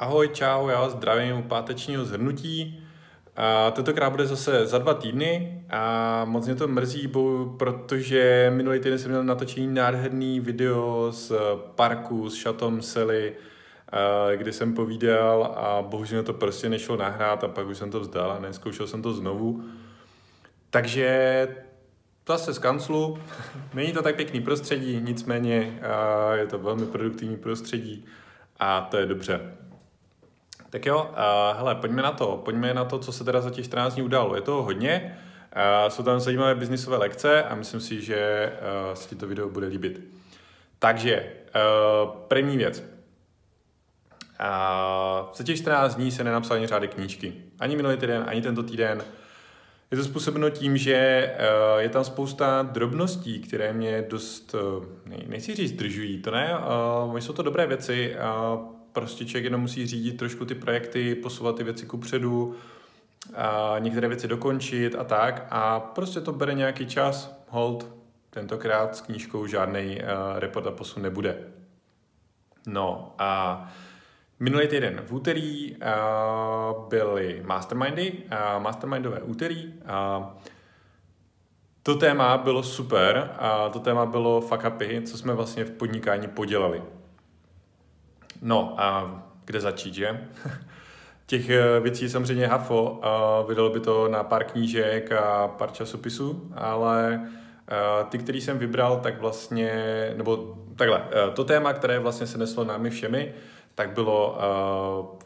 Ahoj, čau, já vás zdravím u pátečního zhrnutí. Tentokrát bude zase za 2 týdny a moc mě to mrzí, protože minulý týden jsem měl natočený nádherný video z parku, z Chateau Mcely, kdy jsem povídal a bohužel to prostě nešlo nahrát a pak už jsem to vzdal a nezkoušel jsem to znovu. Takže zase z kanclu, není to tak pěkný prostředí, nicméně je to velmi produktivní prostředí a to je dobře. Tak jo, hele, pojďme na to, co se teda za těch 14 dní událo. Je toho hodně, jsou tam zajímavé biznisové lekce a myslím si, že si to video bude líbit. Takže, první věc. Za těch 14 dní se nenapsal žádné knížky. Ani minulý týden, ani tento týden. Je to způsobeno tím, že je tam spousta drobností, které mě dost, nechci říct, držují, to ne, jsou to dobré věci, prostě člověk jenom musí řídit trošku ty projekty, posouvat ty věci kupředu, některé věci dokončit a tak, a prostě to bere nějaký čas, hold, tentokrát s knížkou žádnej report a posun nebude. No a minulý týden v úterý byly mastermindy, mastermindové úterý. To téma bylo super, to téma bylo fuck upy, co jsme vlastně v podnikání podělali. No a kde začít, že? Těch věcí samozřejmě hafo, vydalo by to na pár knížek a pár časopisů, ale ty, který jsem vybral, tak vlastně, nebo takhle, to téma, které vlastně se neslo námi všemi, tak bylo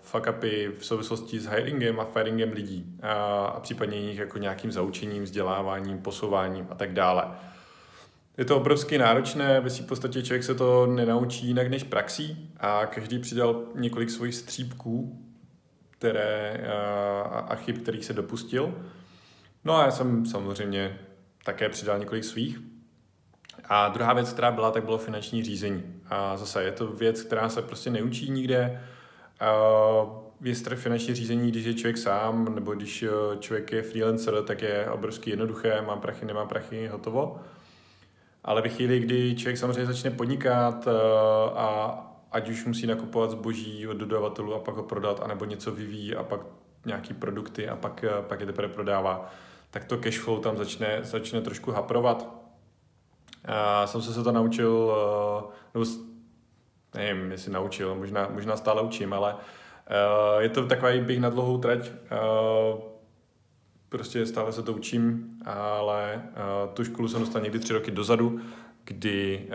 fuck upy v souvislosti s hiringem a firingem lidí a případně jich jako nějakým zaučením, vzděláváním, posouváním a tak dále. Je to obrovsky náročné, ve svým podstatě člověk se to nenaučí jinak než praxí a každý přidal několik svých střípků a chyb, kterých se dopustil. No a já jsem samozřejmě také přidal několik svých. A druhá věc, která byla, tak bylo finanční řízení. A zase je to věc, která se prostě neučí nikde. Jestli finanční řízení, když je člověk sám, nebo když člověk je freelancer, tak je obrovsky jednoduché, mám prachy, nemám prachy, hotovo. Ale ve chvíli, kdy člověk samozřejmě začne podnikat a ať už musí nakupovat zboží od dodavatelů a pak ho prodat, anebo něco vyvíjí a pak nějaký produkty a pak je teprve prodává, tak to cashflow tam začne trošku haprovat. Jsem se to naučil, nebo nevím, jestli naučil, možná stále učím, ale je to takový běh na dlouhou trať, prostě stále se to učím, ale tu školu jsem dostal někdy 3 roky dozadu, kdy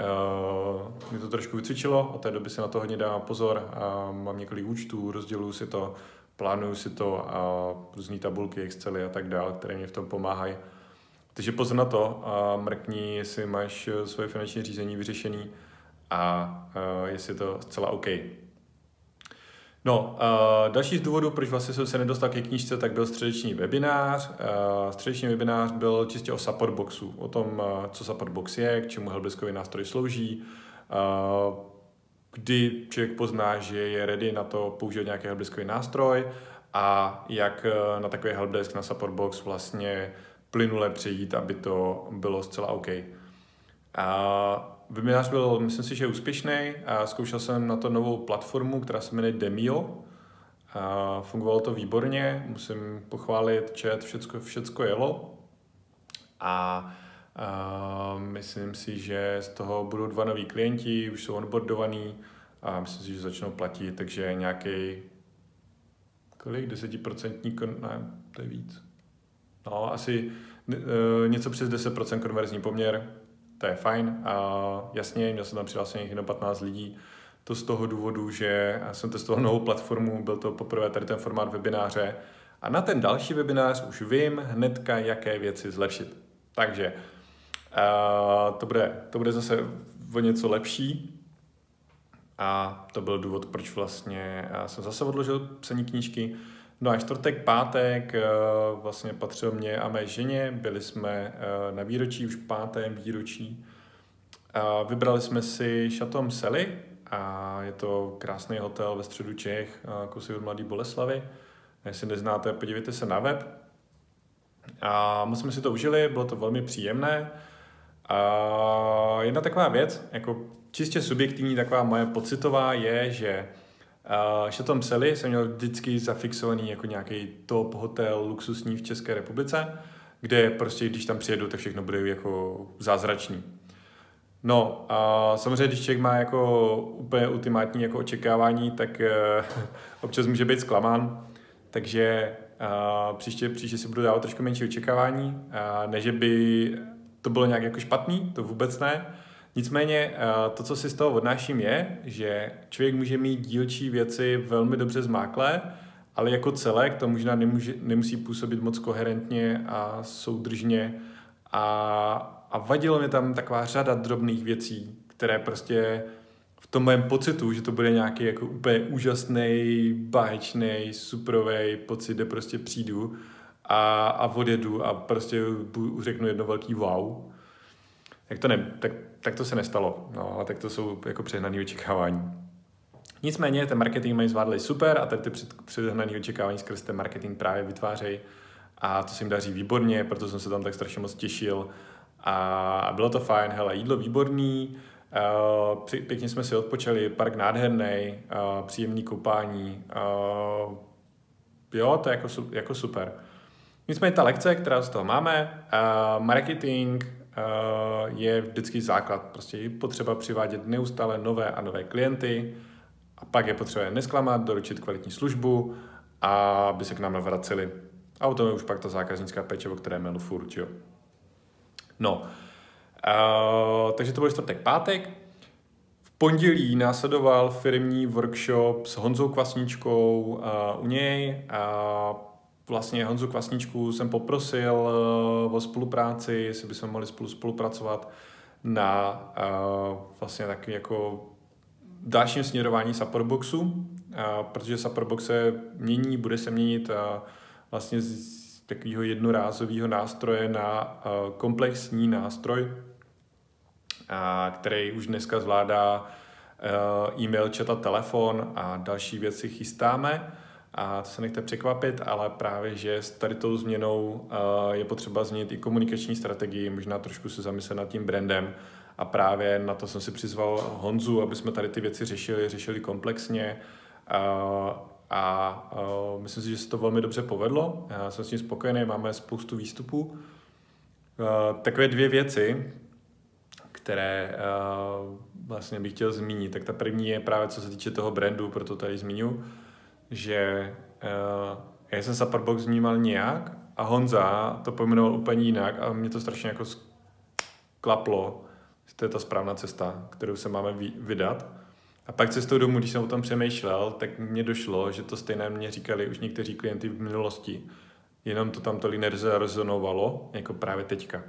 mě to trošku vycvičilo, od té doby se na to hodně dávám pozor, mám několik účtů, rozděluju si to, plánuju si to a různý tabulky, Excely a tak dále, které mě v tom pomáhají. Takže pozor na to a mrkni, jestli máš svoje finanční řízení vyřešený a jestli je to zcela OK. No, další z důvodů, proč vlastně jsem se nedostal ke knížce, tak byl středeční webinář. Středeční webinář byl čistě o Support Boxu, o tom, co Support Box je, k čemu helpdeskový nástroj slouží, kdy člověk pozná, že je ready na to použít nějaký helpdeskový nástroj a jak na takový helpdesk, na Support Box vlastně plynule přejít, aby to bylo zcela OK. Webinář byl, myslím si, že úspěšný. Zkoušel jsem na to novou platformu, která se jmenuje Demio. Fungovalo to výborně, musím pochválit chat, všecko jelo. A myslím si, že z toho budou 2 noví klienti, už jsou onboardovaní a myslím si, že začnou platit, takže nějaký kolik? 10%, ne, to je víc. No, asi něco přes 10% konverzní poměr, to je fajn. A jasně, měl jsem tam přihlášených jenom 15 lidí. To z toho důvodu, že jsem testoval novou platformu, byl to poprvé tady ten formát webináře. A na ten další webinář už vím hnedka, jaké věci zlepšit. Takže to bude zase o něco lepší. A to byl důvod, proč vlastně jsem zase odložil psaní knížky. No a čtvrtek, pátek vlastně patřil mě a mé ženě, byli jsme na výročí, už 5. výročí. Vybrali jsme si Chateau Mcely a je to krásný hotel ve středu Čech, kousek od Mladé Boleslavi. Jestli neznáte, podívejte se na web. A moc jsme si to užili, bylo to velmi příjemné. Jedna taková věc, jako čistě subjektivní, taková moje pocitová je, že Chateau Mcely jsem měl vždycky zafixovaný jako nějaký top hotel luxusní v České republice, kde prostě, když tam přijedu, tak všechno bude jako zázračný. No a samozřejmě, když člověk má jako úplně ultimátní jako očekávání, tak občas může být zklamán, takže příště si budu dávat trošku menší očekávání, ne, že by to bylo nějak jako špatný, to vůbec ne. Nicméně to, co si z toho odnáším, je, že člověk může mít dílčí věci velmi dobře zmáklé, ale jako celek to možná nemusí působit moc koherentně a soudržně. A vadilo mi tam taková řada drobných věcí, které prostě v tom mém pocitu, že to bude nějaký jako úplně úžasný, báječný, superový pocit, kde prostě přijdu a odjedu a prostě řeknu jedno velký wow. Tak to se nestalo, no, ale tak to jsou jako přehnané očekávání. Nicméně ten marketing mají zvládli super a tady ty přehnané očekávání skrz ten marketing právě vytvářejí a to se jim daří výborně, proto jsem se tam tak strašně moc těšil a bylo to fajn, hele, jídlo výborný, pěkně jsme si odpočali, park nádherný, příjemný koupání, jo, to je jako super. Nicméně ta lekce, která z toho máme, marketing, je vždycky základ. Prostě je potřeba přivádět neustále nové a nové klienty a pak je potřeba nesklamat, doručit kvalitní službu a aby se k nám vraceli. A o tom je už pak ta zákaznická péče, o které melu furt, jo. No, takže to byl čtvrtek, pátek. V pondělí následoval firmní workshop s Honzou Kvasničkou u něj a vlastně Honzu Kvasničku jsem poprosil o spolupráci, jestli bychom mohli spolupracovat na vlastně takový jako dalším směrování Support Boxu, protože Support Box se mění, bude se měnit vlastně z takového jednorázového nástroje na komplexní nástroj, který už dneska zvládá e-mail, chat a telefon a další věci chystáme. A to se nechte překvapit, ale právě, že s tady tou změnou je potřeba změnit i komunikační strategii, možná trošku se zamyslet nad tím brandem a právě na to jsem si přizval Honzu, aby jsme tady ty věci řešili komplexně a myslím si, že se to velmi dobře povedlo, já jsem s tím spokojený, máme spoustu výstupů. Takové dvě věci, které vlastně bych chtěl zmínit, tak ta první je právě co se týče toho brandu, proto tady zmiňu, že já jsem Support Box vnímal nějak a Honza to pojmenoval úplně jinak a mě to strašně jako klaplo, že to je ta správná cesta, kterou se máme vydat. A pak cestou domů, když jsem o tom přemýšlel, tak mě došlo, že to stejné mě říkali už někteří klienti v minulosti, jenom to tam tolik nerezonovalo, jako právě teďka.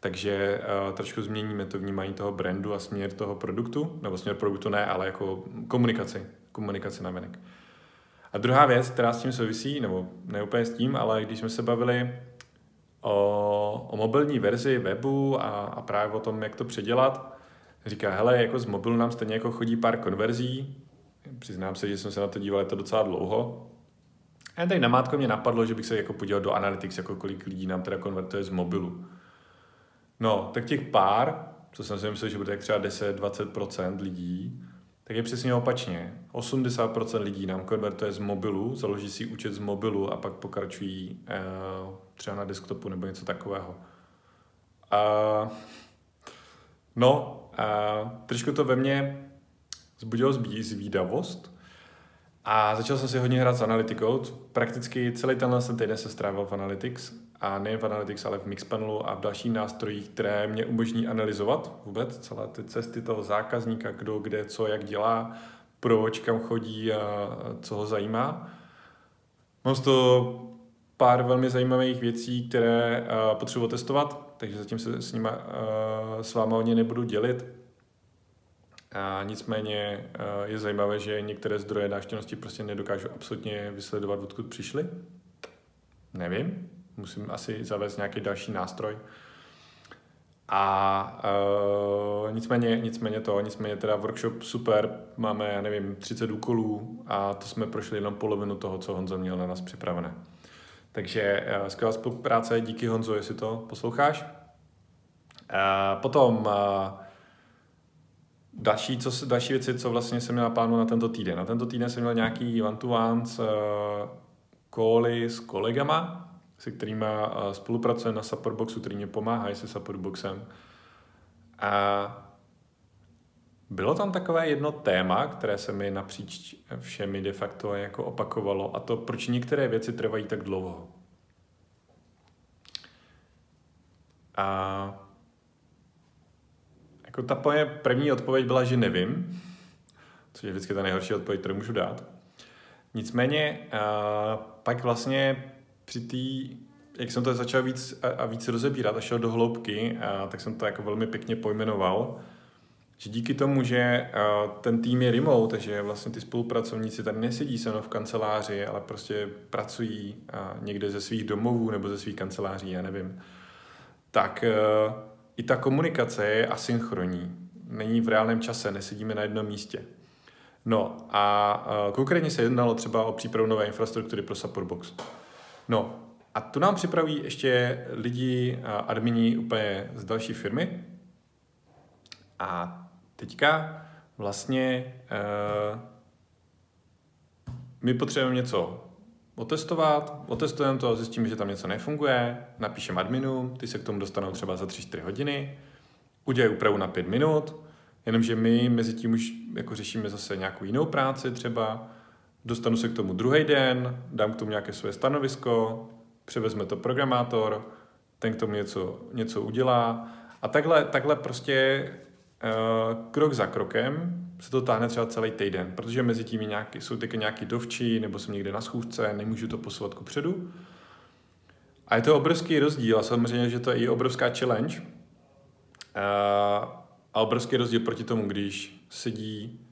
Takže trošku změníme to vnímání toho brandu a směr toho produktu, nebo směr produktu ne, ale jako komunikaci na venek. A druhá věc, která s tím souvisí, nebo ne úplně s tím, ale když jsme se bavili o mobilní verzi webu a právě o tom, jak to předělat, říká, hele, jako z mobilu nám stejně jako chodí pár konverzí, přiznám se, že jsem se na to díval, je to docela dlouho. A tady namátko mě napadlo, že bych se jako podíval do Analytics, jako kolik lidí nám teda konvertuje z mobilu. No, tak těch pár, co jsem si myslel, že bude tak třeba 10-20% lidí, tak je přesně opačně. 80% lidí nám konvertuje z mobilu, založí si účet z mobilu a pak pokračují třeba na desktopu nebo něco takového. Trošku to ve mně zbudilo zvídavost a začal jsem si hodně hrát s analytikou. Prakticky celý tenhle týden se strávil v Analytics a nejen v Analytics, ale v Mixpanelu a v dalších nástrojích, které mě umožní analyzovat vůbec celé ty cesty toho zákazníka, kdo, kde, co, jak dělá, proč, kam chodí a co ho zajímá. Mám z toho pár velmi zajímavých věcí, které potřebuji testovat, takže zatím se s váma o ně nebudu dělit. A nicméně je zajímavé, že některé zdroje návštěvnosti prostě nedokážu absolutně vysledovat, odkud přišly. Nevím. Musím asi zavést nějaký další nástroj. A nicméně teda workshop super, máme, já nevím, 30 úkolů a to jsme prošli jenom polovinu toho, co Honza měl na nás připravené. Takže skvělá spolupráce, díky Honzo, jestli to posloucháš. Potom Další věci, co vlastně jsem měl na plánu na tento týden. Na tento týden jsem měl nějaký one-to-one cally s kolegama, se kterými spolupracujeme na Support Boxu, který mě pomáhají se Support Boxem. A bylo tam takové jedno téma, které se mi napříč všemi de facto jako opakovalo, a to, proč některé věci trvají tak dlouho. A jako ta moje první odpověď byla, že nevím, což je vždycky ta nejhorší odpověď, kterou můžu dát. Nicméně pak vlastně při té, jak jsem to začal víc a víc rozebírat a šel do hloubky, tak jsem to jako velmi pěkně pojmenoval, že díky tomu, že ten tým je remote, takže vlastně ty spolupracovníci tady nesedí se mnou v kanceláři, ale prostě pracují někde ze svých domovů nebo ze svých kanceláří, já nevím, tak i ta komunikace je asynchronní. Není v reálném čase, nesedíme na jednom místě. No a konkrétně se jednalo třeba o přípravu nové infrastruktury pro Support Box. No a tu nám připraví ještě lidi, admini úplně z další firmy. A teďka vlastně my potřebujeme něco otestovat, otestujeme to a zjistíme, že tam něco nefunguje, napíšeme adminům, ty se k tomu dostanou třeba za 3-4 hodiny, udělají úpravu na 5 minut, jenomže my mezi tím už jako řešíme zase nějakou jinou práci třeba, dostanu se k tomu druhý den, dám k tomu nějaké své stanovisko, převezme to programátor, ten k tomu něco udělá a takhle prostě krok za krokem se to táhne třeba celý týden, protože mezi tím jsou taky nějaký dovči, nebo jsem někde na schůzce, nemůžu to posouvat kupředu. A je to obrovský rozdíl a samozřejmě, že to je i obrovská challenge a obrovský rozdíl proti tomu, když sedí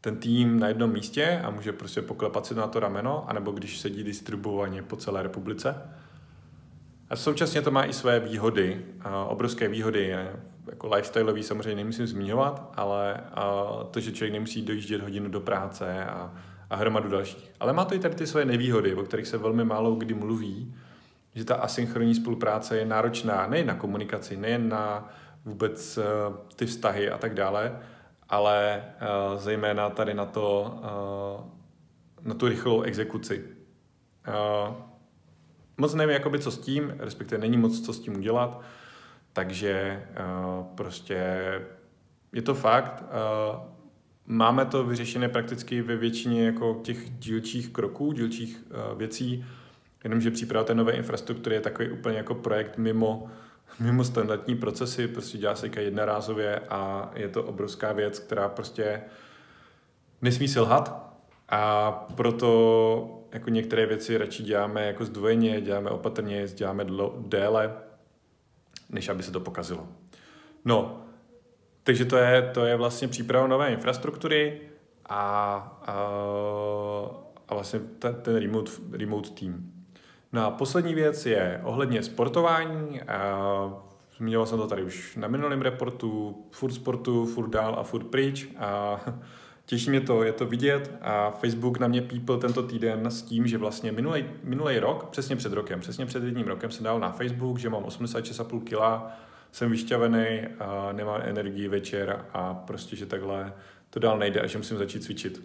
ten tým na jednom místě a může prostě poklepat si na to rameno, anebo když sedí distribuovaně po celé republice. A současně to má i své výhody, obrovské výhody, jako lifestyleový samozřejmě nemusím zmiňovat, ale to, že člověk nemusí dojíždět hodinu do práce a hromadu dalších. Ale má to i tady ty své nevýhody, o kterých se velmi málo kdy mluví, že ta asynchronní spolupráce je náročná nejen na komunikaci, nejen na vůbec ty vztahy a tak dále, ale zejména tady na tu rychlou exekuci. Moc nevím, jakoby co s tím, respektive není moc co s tím udělat, takže prostě je to fakt. Máme to vyřešené prakticky ve většině jako těch dílčích kroků, dílčích věcí, jenomže příprava té nové infrastruktury je takový úplně jako projekt mimo standardní procesy, prostě dělá se jednorázově a je to obrovská věc, která prostě nesmí selhat a proto jako některé věci radši děláme jako zdvojeně, děláme opatrně, děláme déle, než aby se to pokazilo. No, takže to je vlastně příprava nové infrastruktury a vlastně ten remote tým. No a poslední věc je ohledně sportování. Zmínil jsem to tady už na minulém reportu, furt sportu, furt dál a furt pryč. A těší mě to, je to vidět a Facebook na mě pípl tento týden s tím, že vlastně minulý rok, přesně před jedním rokem jsem dal na Facebook, že mám 86,5 kg, jsem vyšťavený, nemám energii večer a prostě, že takhle to dál nejde a že musím začít cvičit.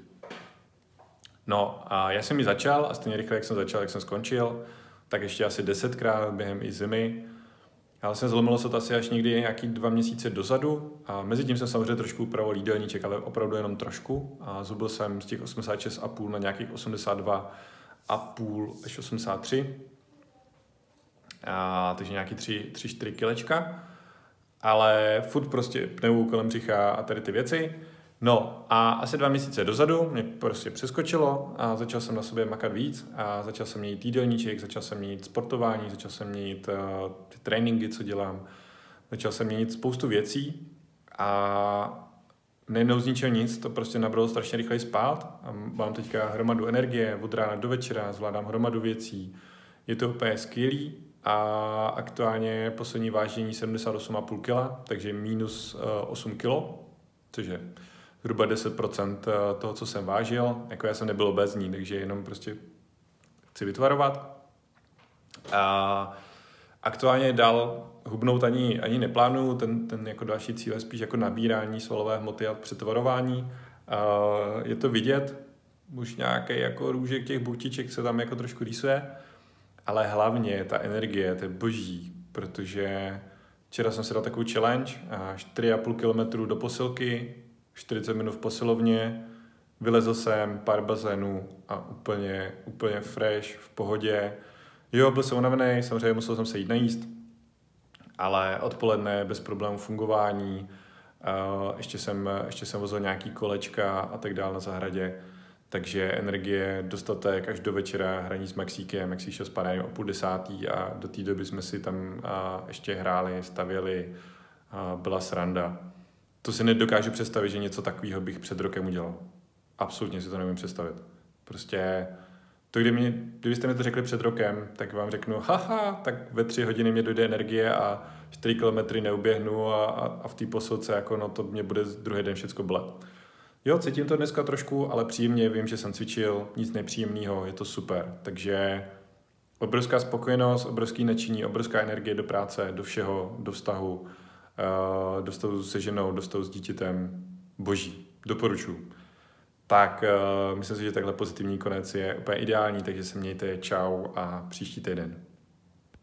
No a já jsem ji začal a stejně rychle, jak jsem začal, jak jsem skončil, tak ještě asi 10krát během i zimy. Ale zlomilo se to asi až někdy nějaký 2 měsíce dozadu a mezi tím jsem samozřejmě trošku upravoval jídelníček, ale opravdu jenom trošku a zubil jsem z těch 86,5 na nějakých 82,5 až 83, takže nějaký 3-4 kilečka, ale furt prostě pneu kolem břicha a tady ty věci. No a asi 2 měsíce dozadu mě prostě přeskočilo a začal jsem na sobě makat víc a začal jsem měnit jídelníček, začal jsem měnit sportování, začal jsem měnit ty tréninky, co dělám, začal jsem měnit spoustu věcí a nejednou z ničeho nic, to prostě nabralo strašně rychle spát a mám teďka hromadu energie od rána do večera, zvládám hromadu věcí, je to úplně skvělý a aktuálně poslední vážení 78,5 kg, takže minus 8 kg, což je zhruba 10% toho, co jsem vážil, jako já jsem nebyl obézní, takže jenom prostě chci vytvarovat. A aktuálně dál hubnout ani neplánuju, ten jako další cíl je spíš jako nabírání svalové hmoty a přetvarování. Je to vidět, už nějaký jako růžek těch buchtiček se tam jako trošku rýsuje, ale hlavně ta energie, to je boží, protože včera jsem si dal takovou challenge, 4,5 km do posilky, 40 minut v posilovně, vylezl jsem pár bazénů a úplně fresh, v pohodě. Jo, byl jsem unavený, samozřejmě musel jsem se jít najíst, ale odpoledne bez problémů fungování, ještě jsem vozil nějaký kolečka a tak dál na zahradě, takže energie, dostatek až do večera, hraní s Maxíkem, Maxík šel s panem o 9:30 a do té doby jsme si tam ještě hráli, stavěli, byla sranda. To si nedokážu představit, že něco takového bych před rokem udělal. Absolutně si to nevím představit. Prostě to, kdybyste mi to řekli před rokem, tak vám řeknu, haha, tak ve 3 hodiny mě dojde energie a 4 kilometry neuběhnu a v té posilce, jako no to mě bude druhý den všecko bolet. Jo, cítím to dneska trošku, ale příjemně, vím, že jsem cvičil, nic nepříjemného, je to super. Takže obrovská spokojenost, obrovský nadšení, obrovská energie do práce, do všeho, do vztahu se ženou, do vztahu s dítětem, boží, doporučuji. Tak myslím si, že takhle pozitivní konec je úplně ideální, takže se mějte, čau a příští týden.